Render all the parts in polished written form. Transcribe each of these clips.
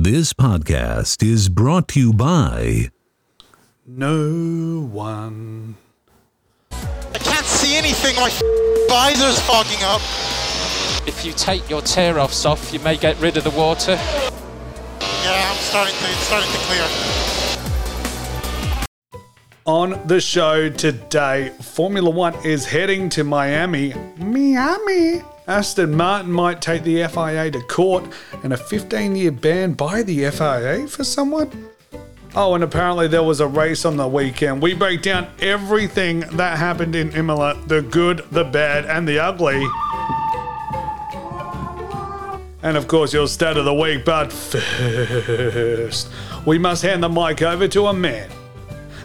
This podcast is brought to you by no one. I can't see anything. My visor's fogging up. If you take your tear-offs off, you may get rid of the water. Yeah, it's starting to clear. On the show today, Formula One is heading to Miami. Aston Martin might take the FIA to court, and a 15-year ban by the FIA for someone? Oh, and apparently there was a race on the weekend. We break down everything that happened in Imola, the good, the bad, and the ugly. And of course, your stat of the week, but first, we must hand the mic over to a man.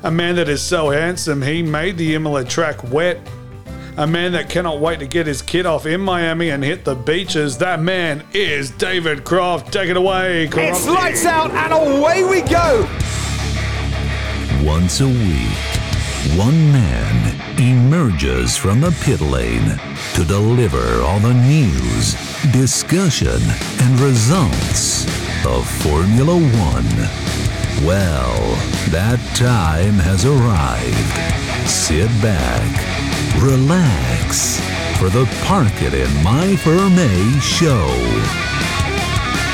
A man that is so handsome, he made the Imola track wet. A man that cannot wait to get his kid off in Miami and hit the beaches. That man is David Croft. Take it away, Croft. It's lights out and away we go. Once a week, one man emerges from the pit lane to deliver all the news, discussion, and results of Formula One. Well, that time has arrived. Sit back. Relax for the Park It In My Ferme show.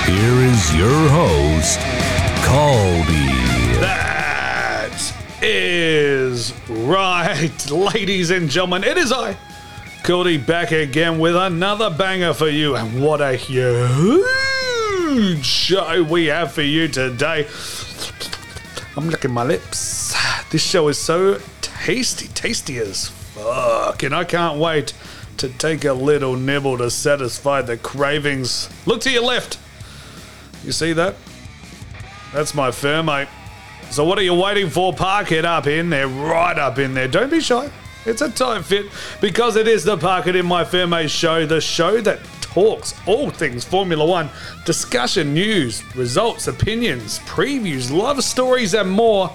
Here is your host, Caldy. That is right, ladies and gentlemen. It is I, Caldy, back again with another banger for you. And what a huge show we have for you today. I'm licking my lips. This show is so tasty as fuck, and I can't wait to take a little nibble to satisfy the cravings. Look to your left. You see that? That's my Ferme. So what are you waiting for? Park it up in there, right up in there. Don't be shy. It's a tight fit because it is the Park It In My Ferme show, the show that talks all things Formula One, discussion, news, results, opinions, previews, love stories, and more.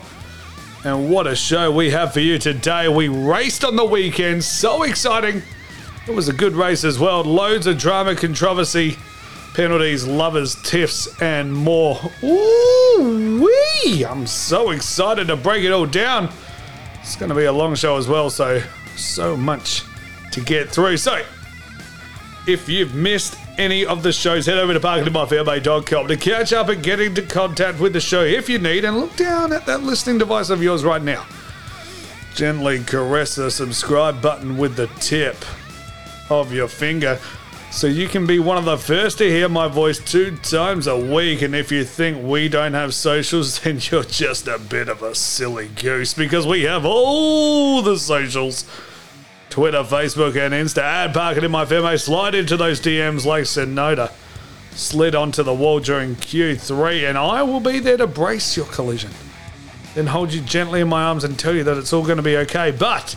And what a show we have for you today. We raced on the weekend. So exciting. It was a good race as well. Loads of drama, controversy, penalties, lovers, tiffs, and more. Ooh-wee! I'm so excited to break it all down. It's going to be a long show as well, so much to get through. So, if you've missed any of the shows, head over to parcitinmyferme.com to catch up and get into contact with the show if you need, and look down at that listening device of yours right now. Gently caress the subscribe button with the tip of your finger so you can be one of the first to hear my voice 2 times a week. And if you think we don't have socials, then you're just a bit of a silly goose, because we have all the socials: Twitter, Facebook, and Insta. Add Park It In My Ferme. Slide into those DMs like Tsunoda slid onto the wall during Q3, and I will be there to brace your collision, then hold you gently in my arms and tell you that it's all going to be okay. But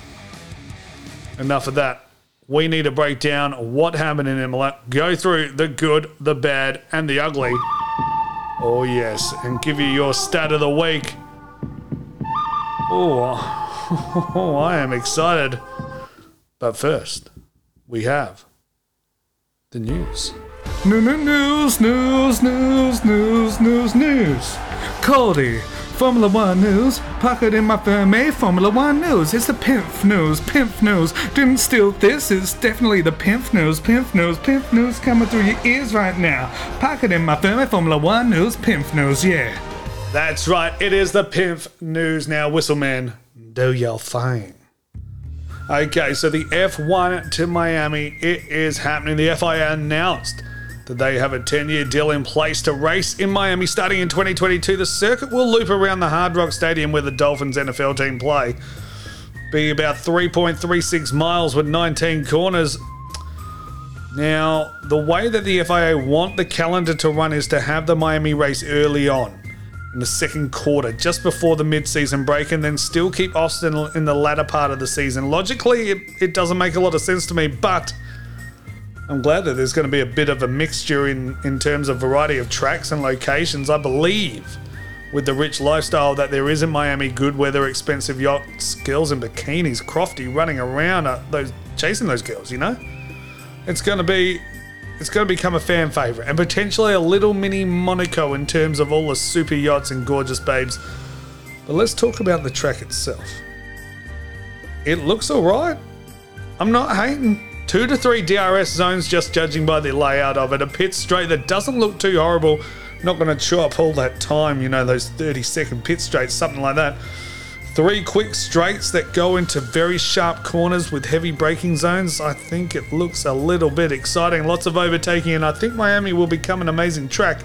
enough of that. We need to break down what happened in Imola, go through the good, the bad, and the ugly. Oh, yes. And give you your stat of the week. Oh, I am excited. But first, we have the news. News. Cody, Formula One news. Park It In My Ferme, Formula One news. It's the pimp news. Didn't steal this. It's definitely the pimp news coming through your ears right now. Park It In My Ferme, Formula One news, pimp news, yeah. That's right. It is the pimp news. Now, Whistleman, do your thing. Okay, so the F1 to Miami, it is happening. The FIA announced that they have a 10-year deal in place to race in Miami starting in 2022. The circuit will loop around the Hard Rock Stadium where the Dolphins NFL team play, being about 3.36 miles with 19 corners. Now, the way that the FIA want the calendar to run is to have the Miami race early on in the second quarter, just before the mid-season break, and then still keep Austin in the latter part of the season. Logically, it doesn't make a lot of sense to me, but I'm glad that there's going to be a bit of a mixture in terms of variety of tracks and locations. I believe with the rich lifestyle that there is in Miami, good weather, expensive yachts, girls in bikinis, Crofty running around chasing those girls, you know? It's going to become a fan favourite, and potentially a little mini Monaco in terms of all the super yachts and gorgeous babes. But let's talk about the track itself. It looks alright. I'm not hating. 2 to 3 DRS zones, just judging by the layout of it. A pit straight that doesn't look too horrible. Not going to chew up all that time, you know, those 30-second pit straights, something like that. 3 quick straights that go into very sharp corners with heavy braking zones. I think it looks a little bit exciting. Lots of overtaking, and I think Miami will become an amazing track.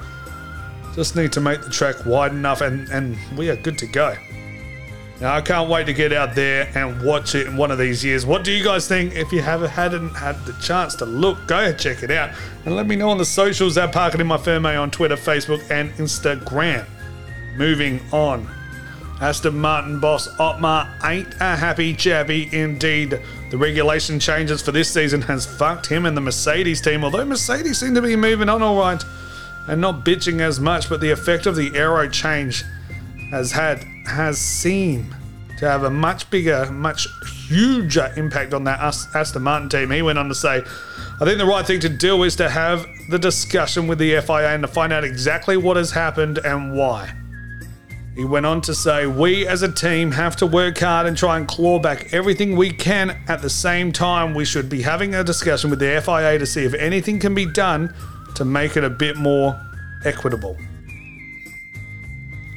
Just need to make the track wide enough, and we are good to go. Now, I can't wait to get out there and watch it in one of these years. What do you guys think? If you hadn't had the chance to look, go ahead, check it out. And let me know on the socials at Park It In My Ferme on Twitter, Facebook, and Instagram. Moving on. Aston Martin boss Otmar ain't a happy chappy indeed. The regulation changes for this season has fucked him and the Mercedes team, although Mercedes seem to be moving on all right and not bitching as much, but the effect of the aero change has seemed to have a much bigger, much huger impact on that Aston Martin team. He went on to say, I think the right thing to do is to have the discussion with the FIA and to find out exactly what has happened and why. He went on to say, we as a team have to work hard and try and claw back everything we can. At the same time, we should be having a discussion with the FIA to see if anything can be done to make it a bit more equitable.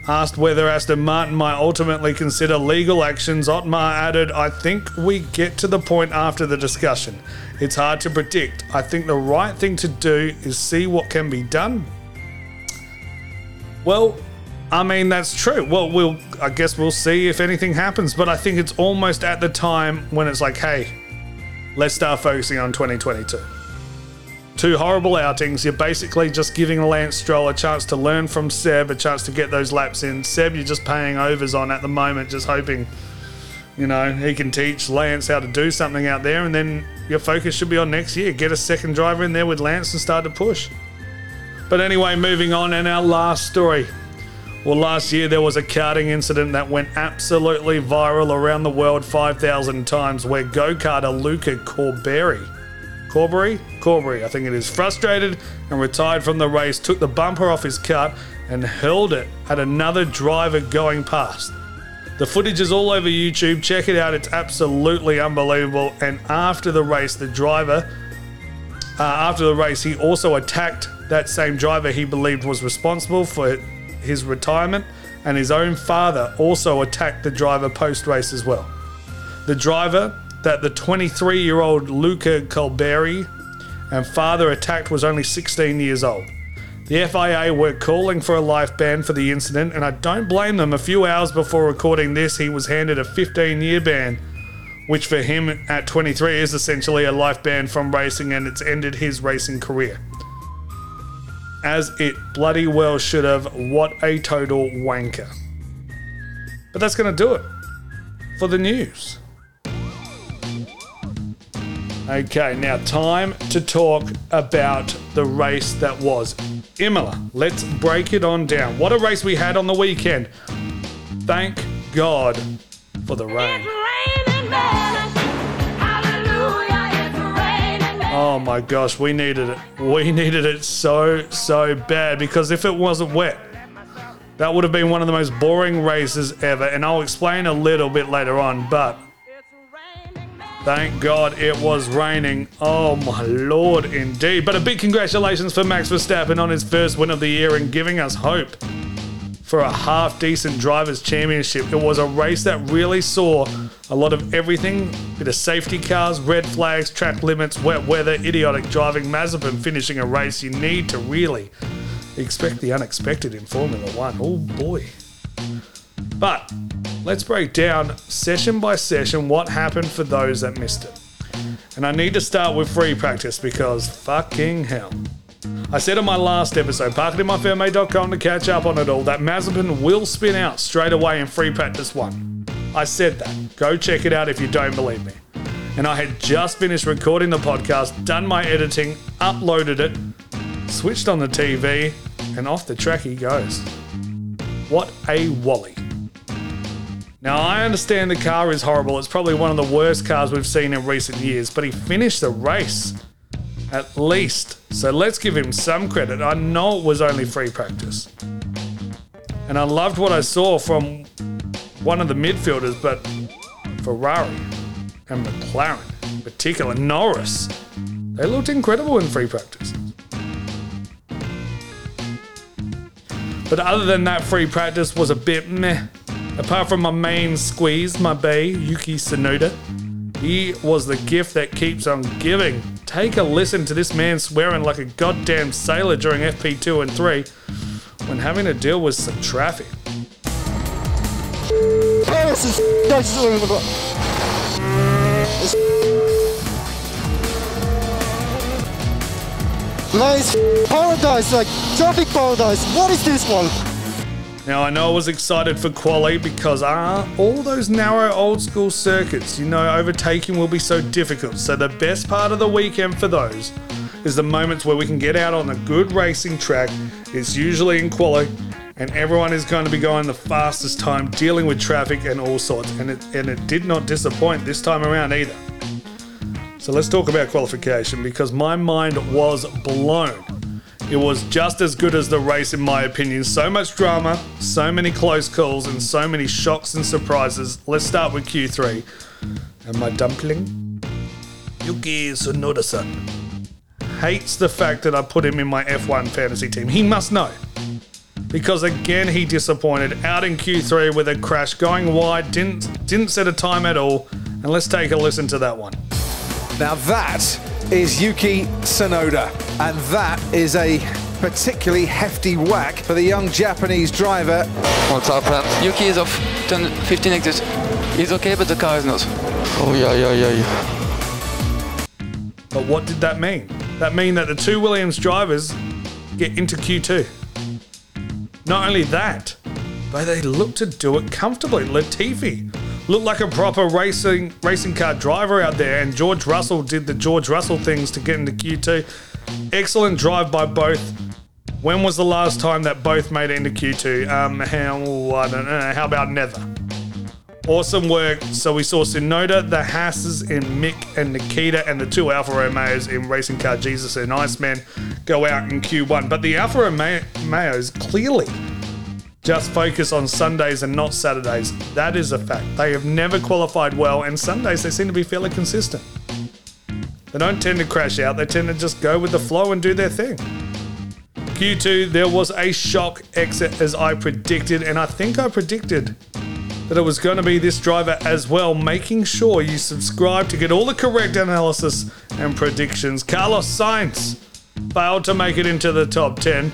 Asked whether Aston Martin might ultimately consider legal actions, Otmar added, I think we get to the point after the discussion. It's hard to predict. I think the right thing to do is see what can be done. Well, I mean, that's true. Well, I guess we'll see if anything happens, but I think it's almost at the time when it's like, hey, let's start focusing on 2022. 2 horrible outings. You're basically just giving Lance Stroll a chance to learn from Seb, a chance to get those laps in. Seb, you're just paying overs on at the moment, just hoping, you know, he can teach Lance how to do something out there, and then your focus should be on next year. Get a second driver in there with Lance and start to push. But anyway, moving on, and our last story. Well, last year there was a karting incident that went absolutely viral around the world 5,000 times where go-karter Luca Corberi, I think it is, frustrated and retired from the race, took the bumper off his cart and hurled it at another driver going past. The footage is all over YouTube. Check it out. It's absolutely unbelievable. And after the race, he also attacked that same driver he believed was responsible for his retirement, and his own father also attacked the driver post-race as well. The driver that the 23-year-old Luca Corberi and father attacked was only 16 years old. The FIA were calling for a life ban for the incident, and I don't blame them. A few hours before recording this, he was handed a 15-year ban, which for him at 23 is essentially a life ban from racing, and it's ended his racing career. As it bloody well should have. What a total wanker. But that's going to do it for the news. Okay, now time to talk about the race that was Imola. Let's break it on down. What a race we had on the weekend. Thank God for the rain. It's raining, baby. Hallelujah, it's raining, baby. Oh my gosh, we needed it. We needed it so bad, because if it wasn't wet, that would have been one of the most boring races ever, and I'll explain a little bit later on, but thank God it was raining. Oh my Lord, indeed. But a big congratulations for Max Verstappen on his first win of the year and giving us hope for a half-decent drivers' championship. It was a race that really saw a lot of everything, bit of safety cars, red flags, track limits, wet weather, idiotic driving. Mazepin finishing a race. You need to really expect the unexpected in Formula One. Oh boy. But let's break down session by session what happened for those that missed it. And I need to start with free practice, because fucking hell. I said in my last episode, parcitinmyferme.com to catch up on it all, that Mazepin will spin out straight away in free practice one. I said that. Go check it out if you don't believe me. And I had just finished recording the podcast, done my editing, uploaded it, switched on the TV, and off the track he goes. What a wally. Now, I understand the car is horrible. It's probably one of the worst cars we've seen in recent years, but he finished the race, at least. So let's give him some credit. I know it was only free practice. And I loved what I saw from one of the midfielders, but Ferrari and McLaren, in particular Norris, they looked incredible in free practice. But other than that, free practice was a bit meh. Apart from my main squeeze, my bae, Yuki Tsunoda. He was the gift that keeps on giving. Take a listen to this man swearing like a goddamn sailor during FP2 and 3 when having to deal with some traffic. Nice paradise, like traffic paradise. What is this one? Now, I know I was excited for quali because all those narrow old school circuits, you know, overtaking will be so difficult. So the best part of the weekend for those is the moments where we can get out on a good racing track. It's usually in quali, and everyone is going to be going the fastest time, dealing with traffic and all sorts. And it did not disappoint this time around either. So let's talk about qualification, because my mind was blown. It was just as good as the race in my opinion. So much drama, so many close calls, and so many shocks and surprises. Let's start with Q3. And my dumpling, Yuki Tsunoda-san, hates the fact that I put him in my F1 fantasy team. He must know. Because again, he disappointed out in Q3 with a crash, going wide, didn't set a time at all. And let's take a listen to that one. Now that is Yuki Tsunoda, and that is a particularly hefty whack for the young Japanese driver. What's up, man? Yuki is off turn 15 exit. He's okay, but the car is not. Oh, yeah. But what did that mean? That mean that the two Williams drivers get into Q2. Not only that, but they look to do it comfortably. Latifi looked like a proper racing car driver out there, and George Russell did the George Russell things to get into Q2. Excellent drive by both. When was the last time that both made it into Q2? I don't know. How about never? Awesome work. So we saw Tsunoda, the Haas's in Mick and Nikita, and the two Alfa Romeos in Racing Car Jesus and Iceman go out in Q1. But the Alfa Romeos clearly just focus on Sundays and not Saturdays. That is a fact. They have never qualified well, and Sundays they seem to be fairly consistent. They don't tend to crash out. They tend to just go with the flow and do their thing. Q2, there was a shock exit as I predicted, and I think I predicted that it was going to be this driver as well. Making sure you subscribe to get all the correct analysis and predictions. Carlos Sainz failed to make it into the top 10.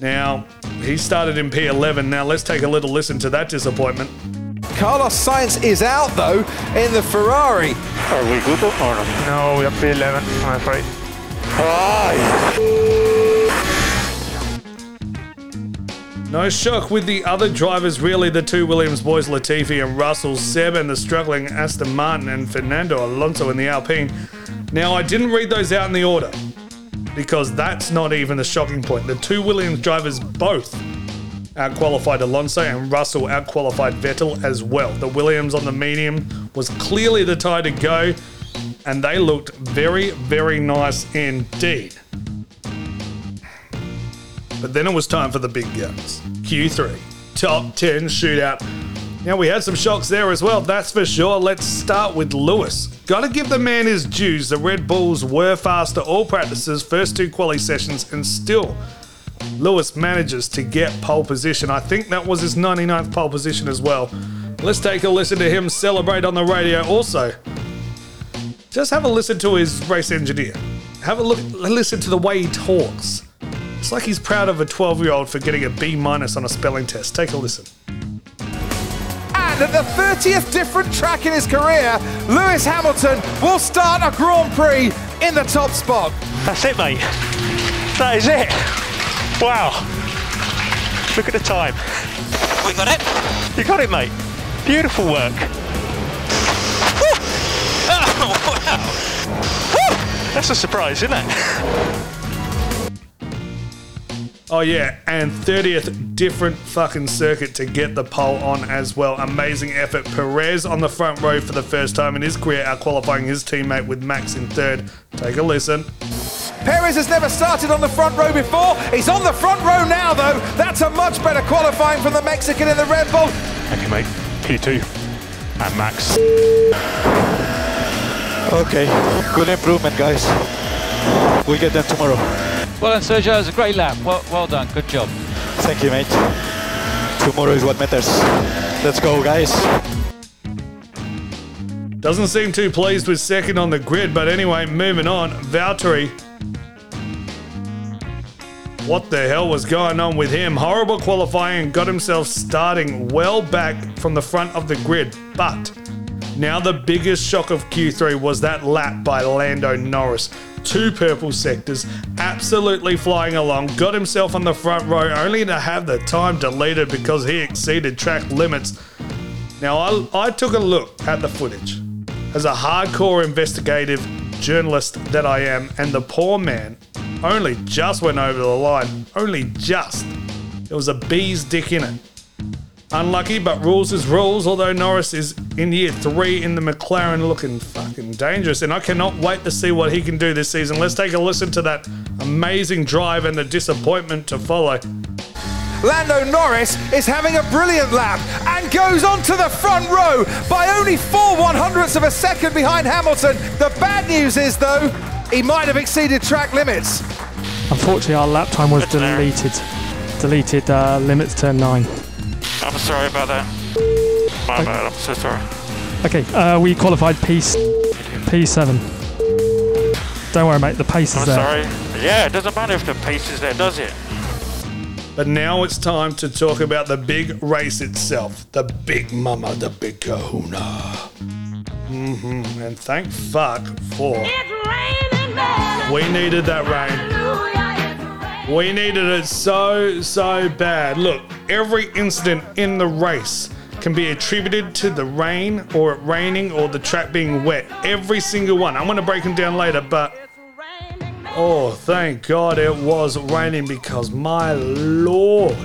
Now, he started in P11. Now, let's take a little listen to that disappointment. Carlos Sainz is out, though, in the Ferrari. Are we good or not? No, we are P11, I'm afraid. Oh, yeah. No shock with the other drivers really, the two Williams boys Latifi and Russell, Seb and the struggling Aston Martin, and Fernando Alonso in the Alpine. Now I didn't read those out in the order because that's not even the shocking point. The two Williams drivers both outqualified Alonso, and Russell outqualified Vettel as well. The Williams on the medium was clearly the tie to go, and they looked very, very nice indeed. But then it was time for the big guns. Q3, top 10 shootout. Now we had some shocks there as well, that's for sure. Let's start with Lewis. Gotta give the man his dues. The Red Bulls were faster all practices, first two quali sessions, and still Lewis manages to get pole position. I think that was his 99th pole position as well. Let's take a listen to him celebrate on the radio. Also, just have a listen to his race engineer. Have a look, listen to the way he talks. It's like he's proud of a 12-year-old for getting a B- on a spelling test. Take a listen. And at the 30th different track in his career, Lewis Hamilton will start a Grand Prix in the top spot. That's it, mate. That is it. Wow, look at the time. We got it. You got it, mate. Beautiful work. Woo! Oh, wow. Woo! That's a surprise, isn't it? Oh, yeah, and 30th different fucking circuit to get the pole on as well. Amazing effort. Perez on the front row for the first time in his career, outqualifying his teammate with Max in third. Take a listen. Perez has never started on the front row before. He's on the front row now, though. That's a much better qualifying from the Mexican in the Red Bull. Okay, mate. P2 and Max. Okay, good improvement, guys. We'll get them tomorrow. Well done, Sergio. It was a great lap. Well done. Good job. Thank you, mate. Tomorrow is what matters. Let's go, guys. Doesn't seem too pleased with second on the grid, but anyway, moving on. Valtteri. What the hell was going on with him? Horrible qualifying, got himself starting well back from the front of the grid. But now the biggest shock of Q3 was that lap by Lando Norris. Two purple sectors, absolutely flying along, got himself on the front row only to have the time deleted because he exceeded track limits. Now I took a look at the footage as a hardcore investigative journalist that I am, and the poor man only just went over the line. Only just. There was a bee's dick in it. Unlucky, but rules is rules, although Norris is in year 3 in the McLaren looking fucking dangerous, and I cannot wait to see what he can do this season. Let's take a listen to that amazing drive and the disappointment to follow. Lando Norris is having a brilliant lap and goes on to the front row by only 4/100ths of a second behind Hamilton. The bad news is, though, he might have exceeded track limits. Unfortunately, our lap time was deleted. Limits turn 9. I'm sorry about that. My bad, I'm so sorry. Okay, we qualified P7. Don't worry, mate, the pace is there. I'm sorry. Yeah, it doesn't matter if the pace is there, does it? But now it's time to talk about the big race itself. The big mama, the big kahuna. And thank fuck for... We needed that rain. We needed it so bad. Look, every incident in the race can be attributed to the rain or it raining or the track being wet. Every single one. I'm going to break them down later, but... Oh, thank God it was raining, because my Lord,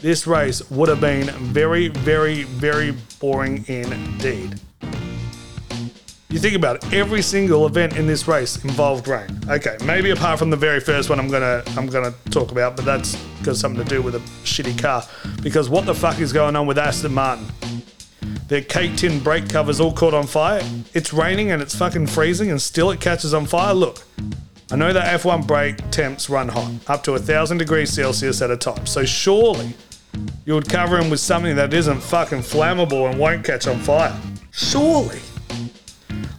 this race would have been very, very, very boring indeed. You think about it, every single event in this race involved rain. Okay, maybe apart from the very first one I'm gonna talk about, but that's got something to do with a shitty car. Because what the fuck is going on with Aston Martin? Their cake tin brake covers all caught on fire. It's raining and it's fucking freezing and still it catches on fire. Look. I know that F1 brake temps run hot, up to 1,000 degrees Celsius at a time, so surely you would cover him with something that isn't fucking flammable and won't catch on fire. Surely.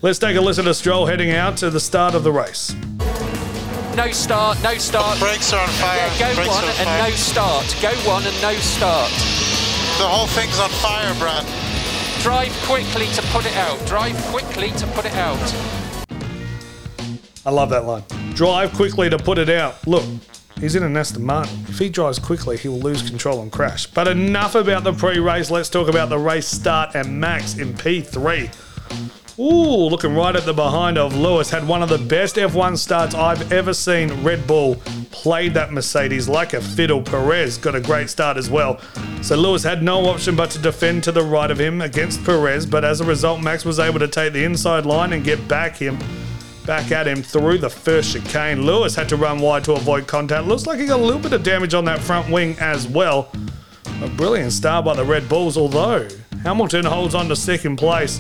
Let's take a listen to Stroll heading out to the start of the race. No start. The brakes are on fire. Yeah, go one and no start. Go one and no start. The whole thing's on fire, Brad. Drive quickly to put it out. I love that line. Drive quickly to put it out. Look, He's in an Aston Martin. If he drives quickly, he will lose control and crash. But enough about the pre-race. Let's talk about the race start and Max in P3. Ooh, looking right at the behind of Lewis. Had one of the best F1 starts I've ever seen. Red Bull played that Mercedes like a fiddle. Perez got a great start as well. So Lewis had no option but to defend to the right of him against Perez. But as a result, Max was able to take the inside line and get back at him through the first chicane. Lewis had to run wide to avoid contact. Looks like he got a little bit of damage on that front wing as well. A brilliant start by the Red Bulls, although Hamilton holds on to second place.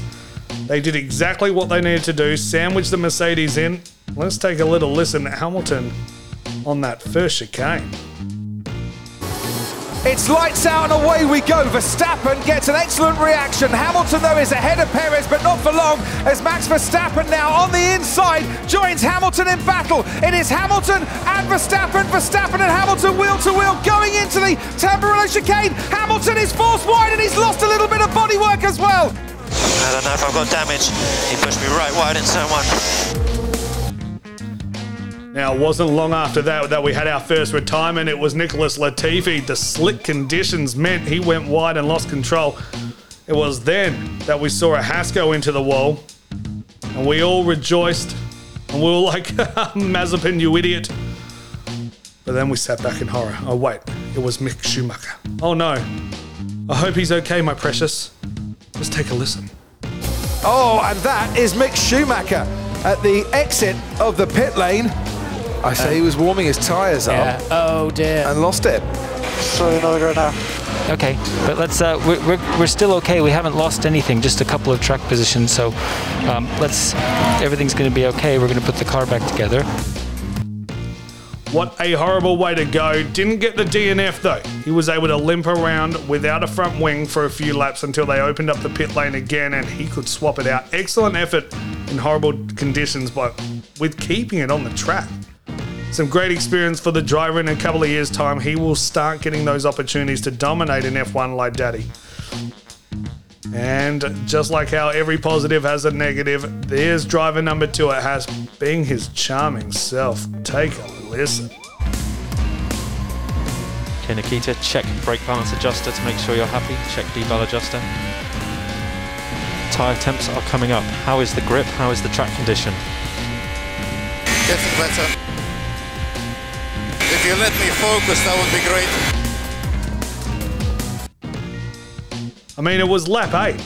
They did exactly what they needed to do, sandwich the Mercedes in. Let's take a little listen at Hamilton on that first chicane. It's lights out and away we go. Verstappen gets an excellent reaction. Hamilton, though, is ahead of Perez, but not for long, as Max Verstappen now on the inside joins Hamilton in battle. It is Hamilton and Verstappen. Verstappen and Hamilton wheel to wheel going into the Tamburello chicane. Hamilton is forced wide and he's lost a little bit of bodywork as well. I don't know if I've got damage. He pushed me right wide in turn one. Now, it wasn't long after that we had our first retirement. It was Nicholas Latifi. The slick conditions meant he went wide and lost control. It was then that we saw a Haas go into the wall. And we all rejoiced. And we were like, Mazepin, you idiot. But then we sat back in horror. Oh, wait. It was Mick Schumacher. Oh, no. I hope he's okay, my precious. Let's take a listen. Oh, and that is Mick Schumacher at the exit of the pit lane. I say he was warming his tyres up. Oh dear. And lost it. So annoyed right now. Okay, but let's. We're still okay. We haven't lost anything. Just a couple of track positions. So let's. Everything's going to be okay. We're going to put the car back together. What a horrible way to go. Didn't get the DNF though. He was able to limp around without a front wing for a few laps until they opened up the pit lane again and he could swap it out. Excellent effort in horrible conditions, but with keeping it on the track. Some great experience for the driver. In a couple of years' time, he will start getting those opportunities to dominate in F1 like daddy. And just like how every positive has a negative, there's driver number two at Haas being his charming self. Take a listen. Okay, Nikita, check brake balance adjuster to make sure you're happy. Check debell adjuster. Tyre temps are coming up. How is the grip? How is the track condition? Getting better. If you let me focus, that would be great. I mean, it was lap 8.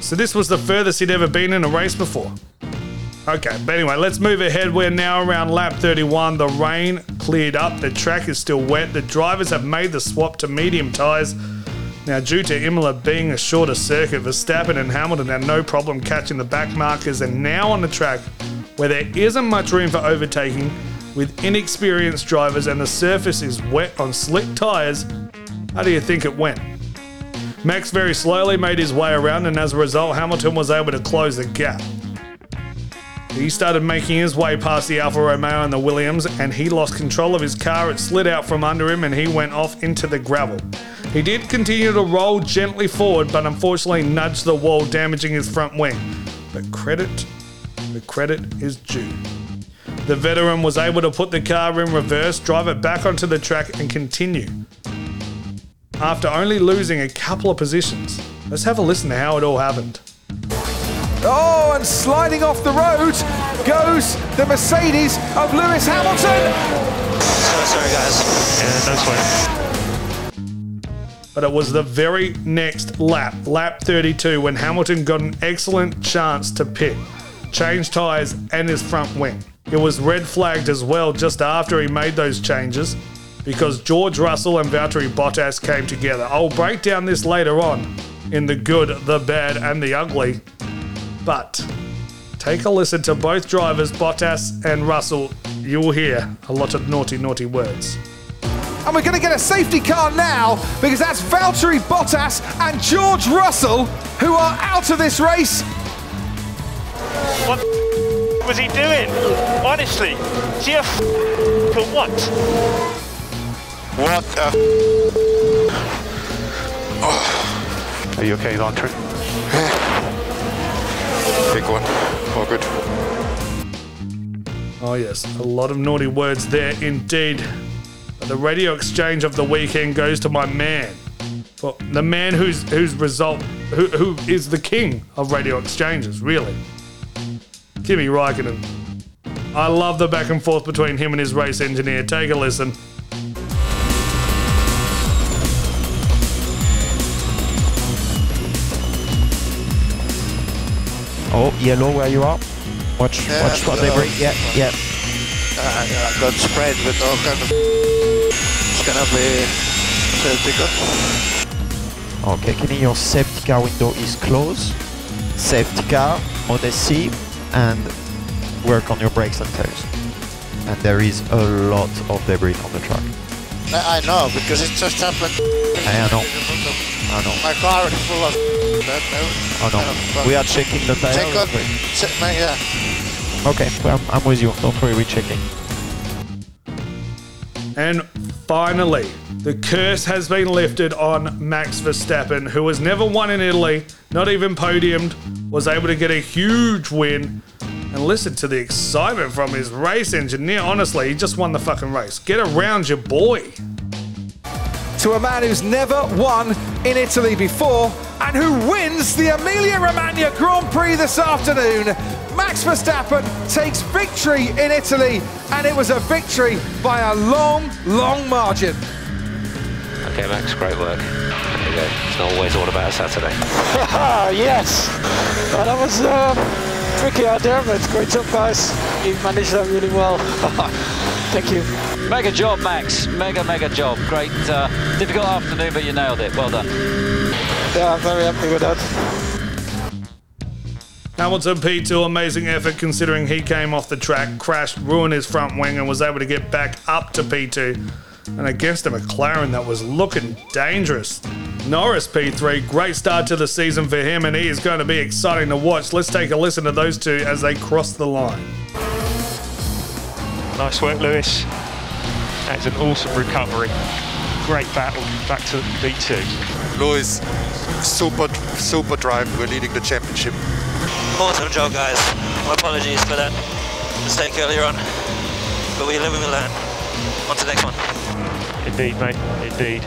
So this was the furthest he'd ever been in a race before. Okay, but anyway, let's move ahead. We're now around lap 31. The rain cleared up. The track is still wet. The drivers have made the swap to medium tyres. Now, due to Imola being a shorter circuit, Verstappen and Hamilton had no problem catching the back markers. And now on the track, where there isn't much room for overtaking, with inexperienced drivers and the surface is wet on slick tyres, how do you think it went? Max very slowly made his way around, and as a result, Hamilton was able to close the gap. He started making his way past the Alfa Romeo and the Williams, and he lost control of his car. It slid out from under him, and he went off into the gravel. He did continue to roll gently forward, but unfortunately nudged the wall, damaging his front wing. But the credit is due. The veteran was able to put the car in reverse, drive it back onto the track, and continue. After only losing a couple of positions. Let's have a listen to how it all happened. Oh, and sliding off the road goes the Mercedes of Lewis Hamilton. Sorry guys. Yeah, no sweat. But it was the very next lap, lap 32, when Hamilton got an excellent chance to pit, change tyres and his front wing. It was red flagged as well just after he made those changes, because George Russell and Valtteri Bottas came together. I'll break down this later on in the good, the bad, and the ugly. But take a listen to both drivers, Bottas and Russell. You will hear a lot of naughty, naughty words. And we're going to get a safety car now, because that's Valtteri Bottas and George Russell who are out of this race. What the was he doing? Honestly, is he a for what? What the oh. Are you okay, Lantern? Big one. All good. Oh yes, a lot of naughty words there indeed. The radio exchange of the weekend goes to my man. Well, the man who is the king of radio exchanges, really. Kimi Räikkönen. I love the back and forth between him and his race engineer. Take a listen. Oh, yellow where you are. Watch what they bring. Yeah. I got sprayed with all kind of... It's gonna be safety car. Okay, Kenny, your safety car window is closed. Safety car, mode C, and work on your brakes and tires. And there is a lot of debris on the track. I know, because it just happened. I know. My car is full of... Oh no, we are checking the tires. Okay, well, I'm with you. Don't worry, we're checking. And finally, the curse has been lifted on Max Verstappen, who has never won in Italy, not even podiumed, was able to get a huge win. And listen to the excitement from his race engineer. Honestly, he just won the fucking race. Get around your boy. To a man who's never won in Italy before and who wins the Emilia-Romagna Grand Prix this afternoon. Max Verstappen takes victory in Italy, and it was a victory by a long, long margin. Okay, Max, great work. There you go. It's not always all about Saturday. Yes! Well, that was tricky out there, but great job, guys. You managed that really well. Thank you. Mega job, Max. Mega job. Great, difficult afternoon, but you nailed it. Well done. Yeah, I'm very happy with that. Hamilton P2, amazing effort considering he came off the track, crashed, ruined his front wing, and was able to get back up to P2. And against a McLaren that was looking dangerous. Norris P3, great start to the season for him, and he is going to be exciting to watch. Let's take a listen to those two as they cross the line. Nice work, Lewis. That's an awesome recovery. Great battle back to V2. Lewis, super drive. We're leading the championship. Awesome job, guys. My apologies for that mistake earlier on. But we live and we learn. On to the next one. Indeed, mate. Indeed.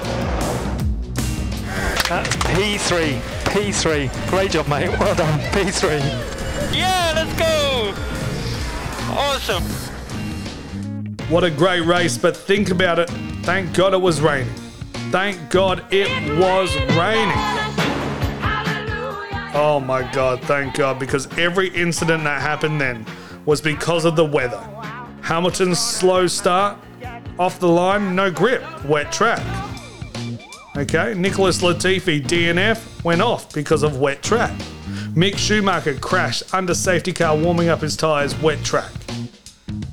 P3. Great job, mate. Well done. P3. Yeah, let's go. Awesome. What a great race, but think about it. Thank God it was raining. Thank God it was raining. Oh my God, thank God, because every incident that happened then was because of the weather. Hamilton's slow start, off the line, no grip, wet track. Okay, Nicholas Latifi, DNF, went off because of wet track. Mick Schumacher crashed under safety car, warming up his tyres, wet track.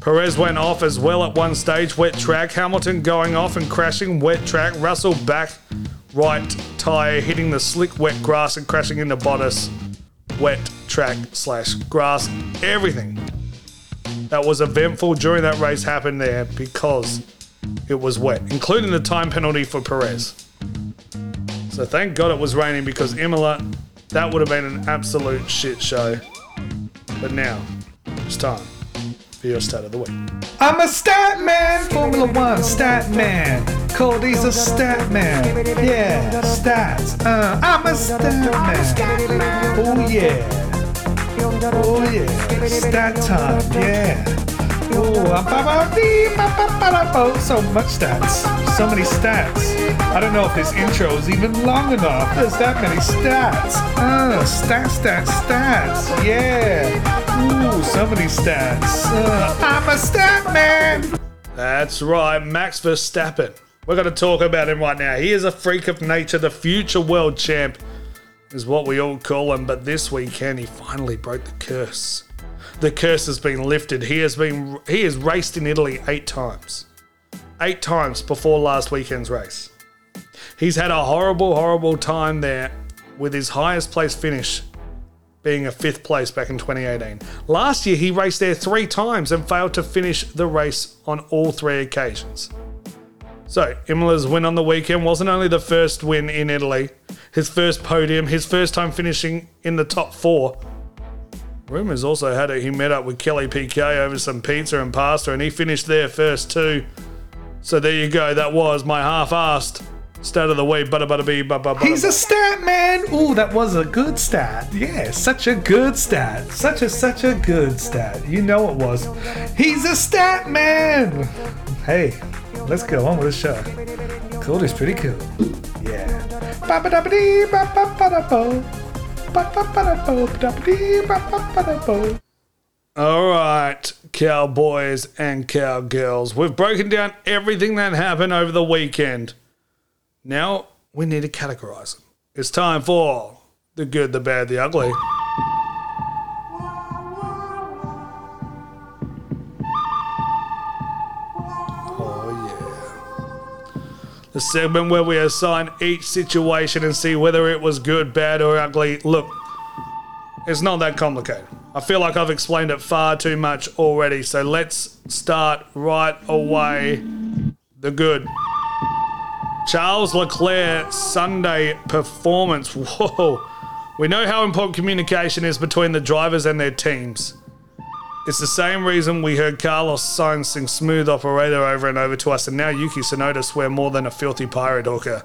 Perez went off as well at one stage, wet track. Hamilton going off and crashing, wet track. Russell back, right tyre, hitting the slick wet grass and crashing into Bottas. Wet track / grass. Everything that was eventful during that race happened there because it was wet, including the time penalty for Perez. So thank God it was raining, because Imola, that would have been an absolute shit show. But now, it's time. Your stat of the week. I'm a stat man, Formula One stat man. Cody's a stat man. Yeah, stats. I'm a stat man. Oh yeah. Oh yeah. Stat time. Yeah. Oh, so much stats. So many stats. I don't know if this intro is even long enough. There's that many stats. Stats. Yeah. Ooh, so many stats. I'm a stat man. That's right, Max Verstappen. We're going to talk about him right now. He is a freak of nature. The future world champ is what we all call him. But this weekend, he finally broke the curse. The curse has been lifted. He has raced in Italy 8 times. 8 times before last weekend's race. He's had a horrible time there, with his highest place finish being a 5th place back in 2018. Last year, he raced there 3 times and failed to finish the race on all 3 occasions. So, Imola's win on the weekend wasn't only the first win in Italy, his first podium, his first time finishing in the top 4. Rumours also had it he met up with Kelly Piquet over some pizza and pasta, and he finished there first too. So there you go. That was my half-assed stat of the week. He's a stat man. Ooh, that was a good stat. Yeah, such a good stat. Such a good stat. You know it was. He's a stat man. Hey, let's go on with the show. Cool is pretty cool. Yeah. All right, cowboys and cowgirls. We've broken down everything that happened over the weekend. Now we need to categorize them. It's time for the good, the bad, the ugly. Oh, yeah. The segment where we assign each situation and see whether it was good, bad, or ugly. Look, it's not that complicated. I feel like I've explained it far too much already, so let's start right away. The good. Charles Leclerc's Sunday performance. Whoa. We know how important communication is between the drivers and their teams. It's the same reason we heard Carlos Sainz sing Smooth Operator over and over to us, and now Yuki Tsunoda swear more than a filthy pirate hooker.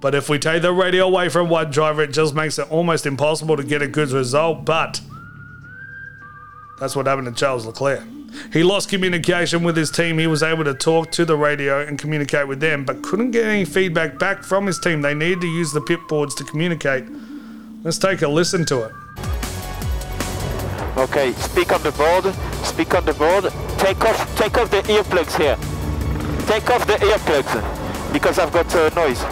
But if we take the radio away from one driver, it just makes it almost impossible to get a good result. But that's what happened to Charles Leclerc. He lost communication with his team. He was able to talk to the radio and communicate with them, but couldn't get any feedback back from his team. They needed to use the pit boards to communicate. Let's take a listen to it. Okay, speak on the board. Take off the earplugs here. Take off the earplugs because I've got noise.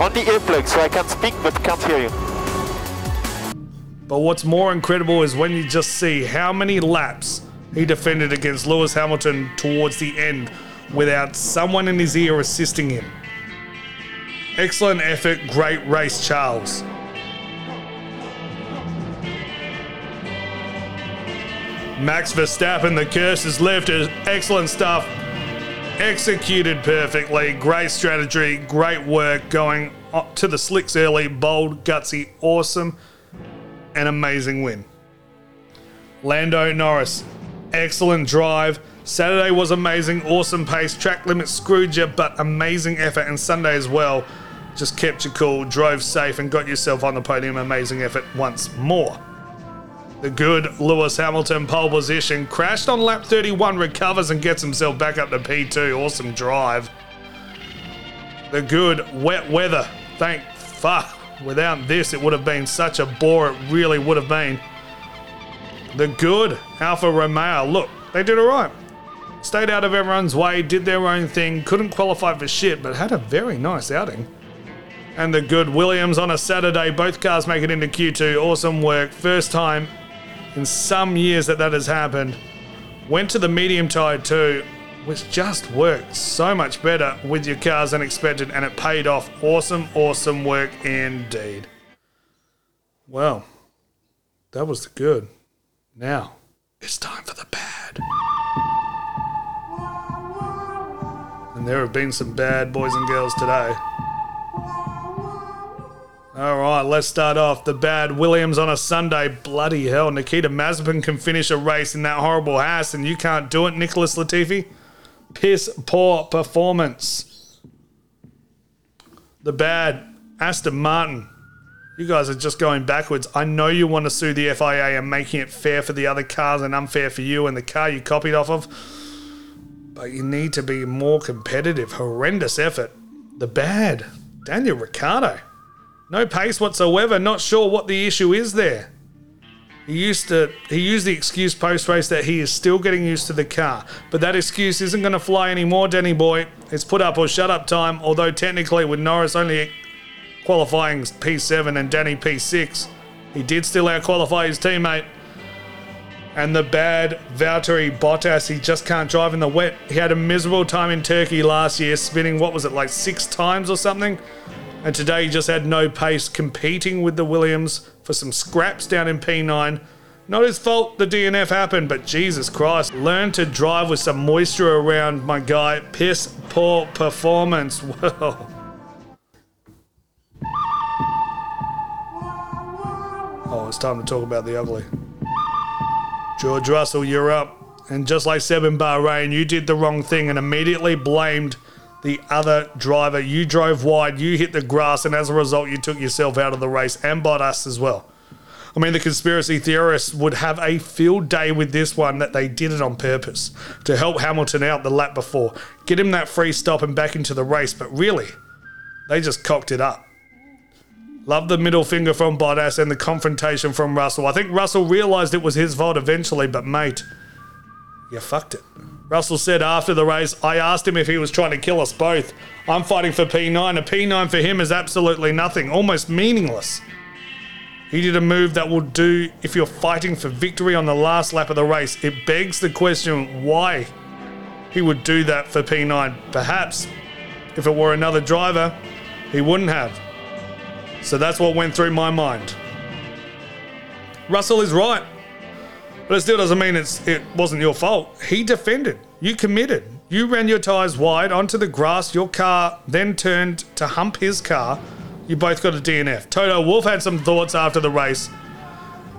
On the earplugs, so I can't speak but can't hear you. But what's more incredible is when you just see how many laps he defended against Lewis Hamilton towards the end without someone in his ear assisting him. Excellent effort, great race, Charles. Max Verstappen, the curse is lifted. Excellent stuff. Executed perfectly. Great strategy, great work going up to the slicks early. Bold, gutsy, awesome, and amazing win. Lando Norris. Excellent drive. Saturday was amazing, awesome pace. Track limit screwed you, but amazing effort. And Sunday as well. Just kept you cool, drove safe, and got yourself on the podium. Amazing effort once more. The good Lewis Hamilton, pole position. Crashed on lap 31, recovers and gets himself back up to P2. Awesome drive. The good wet weather. Thank fuck. Without this, it would have been such a bore. It really would have been. The good Alfa Romeo. Look, they did all right. Stayed out of everyone's way, did their own thing, couldn't qualify for shit, but had a very nice outing. And the good Williams on a Saturday. Both cars make it into Q2. Awesome work. First time in some years that has happened. Went to the medium tyre too, which just worked so much better with your cars than expected, and it paid off. Awesome work indeed. Well, that was the good. Now, it's time for the bad. And there have been some bad boys and girls today. All right, let's start off. The bad Williams on a Sunday. Bloody hell, Nikita Mazepin can finish a race in that horrible house, and you can't do it, Nicholas Latifi. Piss poor performance. The bad Aston Martin. You guys are just going backwards. I know you want to sue the FIA and making it fair for the other cars and unfair for you and the car you copied off of, but you need to be more competitive. Horrendous effort. The bad Daniel Ricciardo. No pace whatsoever. Not sure what the issue is there. He used the excuse post-race that he is still getting used to the car, but that excuse isn't going to fly anymore, Danny boy. It's put up or shut up time, although technically with Norris only qualifying P7 and Danny P6, he did still out-qualify his teammate. And the bad Valtteri Bottas, he just can't drive in the wet. He had a miserable time in Turkey last year, spinning, what was it, like 6 times or something? And today he just had no pace, competing with the Williams for some scraps down in P9. Not his fault the DNF happened, but Jesus Christ. Learn to drive with some moisture around, my guy. Piss poor performance. Whoa. Oh, it's time to talk about the ugly. George Russell, you're up. And just like Seb in Bahrain, you did the wrong thing and immediately blamed the other driver. You drove wide, you hit the grass, and as a result, you took yourself out of the race and Bottas as well. I mean, the conspiracy theorists would have a field day with this one that they did it on purpose to help Hamilton out the lap before, get him that free stop and back into the race. But really, they just cocked it up. Love the middle finger from Bottas and the confrontation from Russell. I think Russell realised it was his fault eventually, but mate, you fucked it. Russell said after the race, I asked him if he was trying to kill us both. I'm fighting for P9. A P9 for him is absolutely nothing, almost meaningless. He did a move that will do if you're fighting for victory on the last lap of the race. It begs the question why he would do that for P9. Perhaps if it were another driver, he wouldn't have. So that's what went through my mind. Russell is right, but it still doesn't mean it wasn't your fault. He defended. You committed. You ran your tyres wide onto the grass. Your car then turned to hump his car. You both got a DNF. Toto Wolff had some thoughts after the race,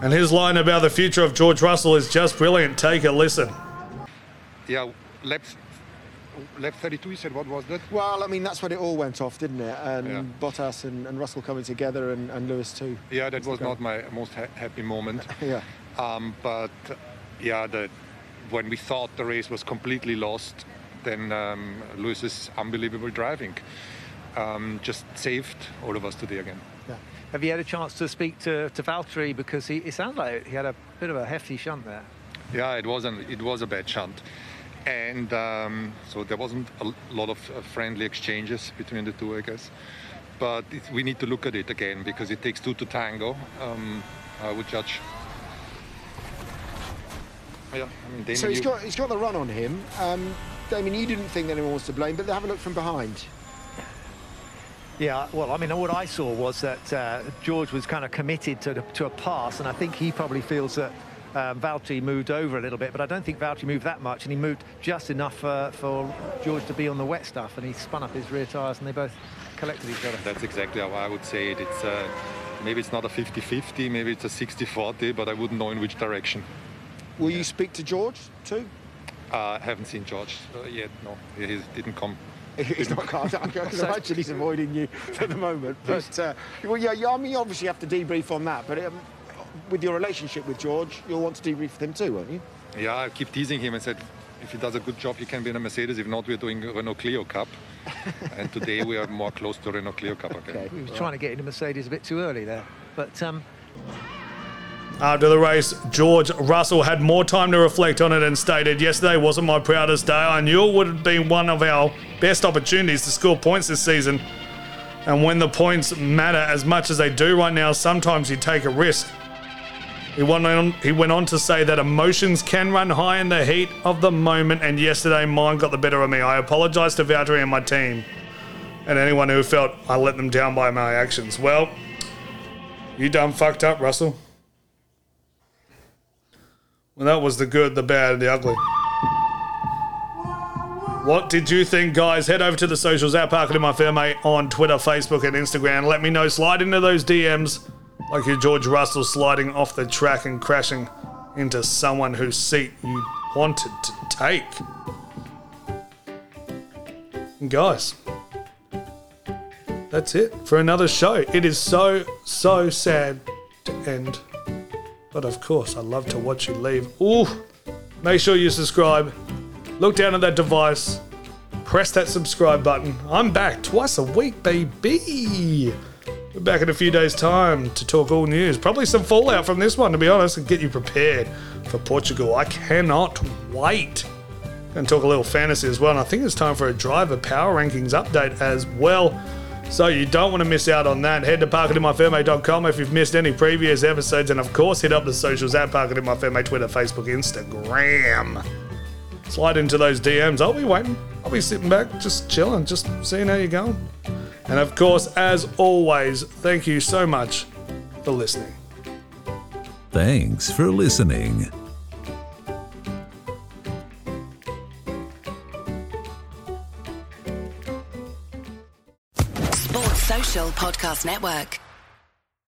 and his line about the future of George Russell is just brilliant. Take a listen. Yeah, lap 32, you said, what was that? Well, I mean, that's when it all went off, didn't it? And yeah. Bottas and Russell coming together and Lewis too. Yeah, that was not my most happy moment. Yeah. But, yeah, when we thought the race was completely lost, then Lewis's unbelievable driving. Just saved all of us today again. Yeah. Have you had a chance to speak to Valtteri? Because it sounded like he had a bit of a hefty shunt there. Yeah, it was a bad shunt. And so there wasn't a lot of friendly exchanges between the two, I guess. But we need to look at it again because it takes two to tango, I would judge. Yeah, I mean, Damon, so he's got the run on him. Damon, you didn't think anyone was to blame, but they have a look from behind. Yeah, well, I mean, what I saw was that George was kind of committed to a pass, and I think he probably feels that Valtteri moved over a little bit, but I don't think Valtteri moved that much, and he moved just enough for George to be on the wet stuff, and he spun up his rear tyres, and they both collected each other. That's exactly how I would say it. It's maybe it's not a 50-50, maybe it's a 60-40, but I wouldn't know in which direction. Will you speak to George too? I haven't seen George yet, no. He didn't come. He's not calm. I can imagine he's avoiding you for the moment. But, well, yeah, I mean, you obviously have to debrief on that, but with your relationship with George, you'll want to debrief with him too, won't you? Yeah, I keep teasing him and said, if he does a good job, he can be in a Mercedes. If not, we're doing Renault Clio Cup. And today we are more close to Renault Clio Cup again. Okay. We were trying to get into Mercedes a bit too early there. But after the race, George Russell had more time to reflect on it and stated, yesterday wasn't my proudest day. I knew it would have been one of our best opportunities to score points this season. And when the points matter as much as they do right now, sometimes you take a risk. He went on to say that emotions can run high in the heat of the moment, and yesterday mine got the better of me. I apologise to Valtteri and my team and anyone who felt I let them down by my actions. Well, you done fucked up, Russell. Well, that was the good, the bad, and the ugly. What did you think, guys? Head over to the socials at Park It In My Ferme on Twitter, Facebook, and Instagram. Let me know. Slide into those DMs like you're George Russell sliding off the track and crashing into someone whose seat you wanted to take. And guys, that's it for another show. It is so, so sad to end. But of course, I love to watch you leave. Ooh, make sure you subscribe. Look down at that device. Press that subscribe button. I'm back twice a week, baby. We're back in a few days' time to talk all news. Probably some fallout from this one, to be honest, and get you prepared for Portugal. I cannot wait. And talk a little fantasy as well. And I think it's time for a driver power rankings update as well. So you don't want to miss out on that. Head to parcitinmyferme.com if you've missed any previous episodes. And, of course, hit up the socials at Park It In My Ferme, Twitter, Facebook, Instagram. Slide into those DMs. I'll be waiting. I'll be sitting back, just chilling, just seeing how you're going. And, of course, as always, thank you so much for listening. Thanks for listening. Podcast Network.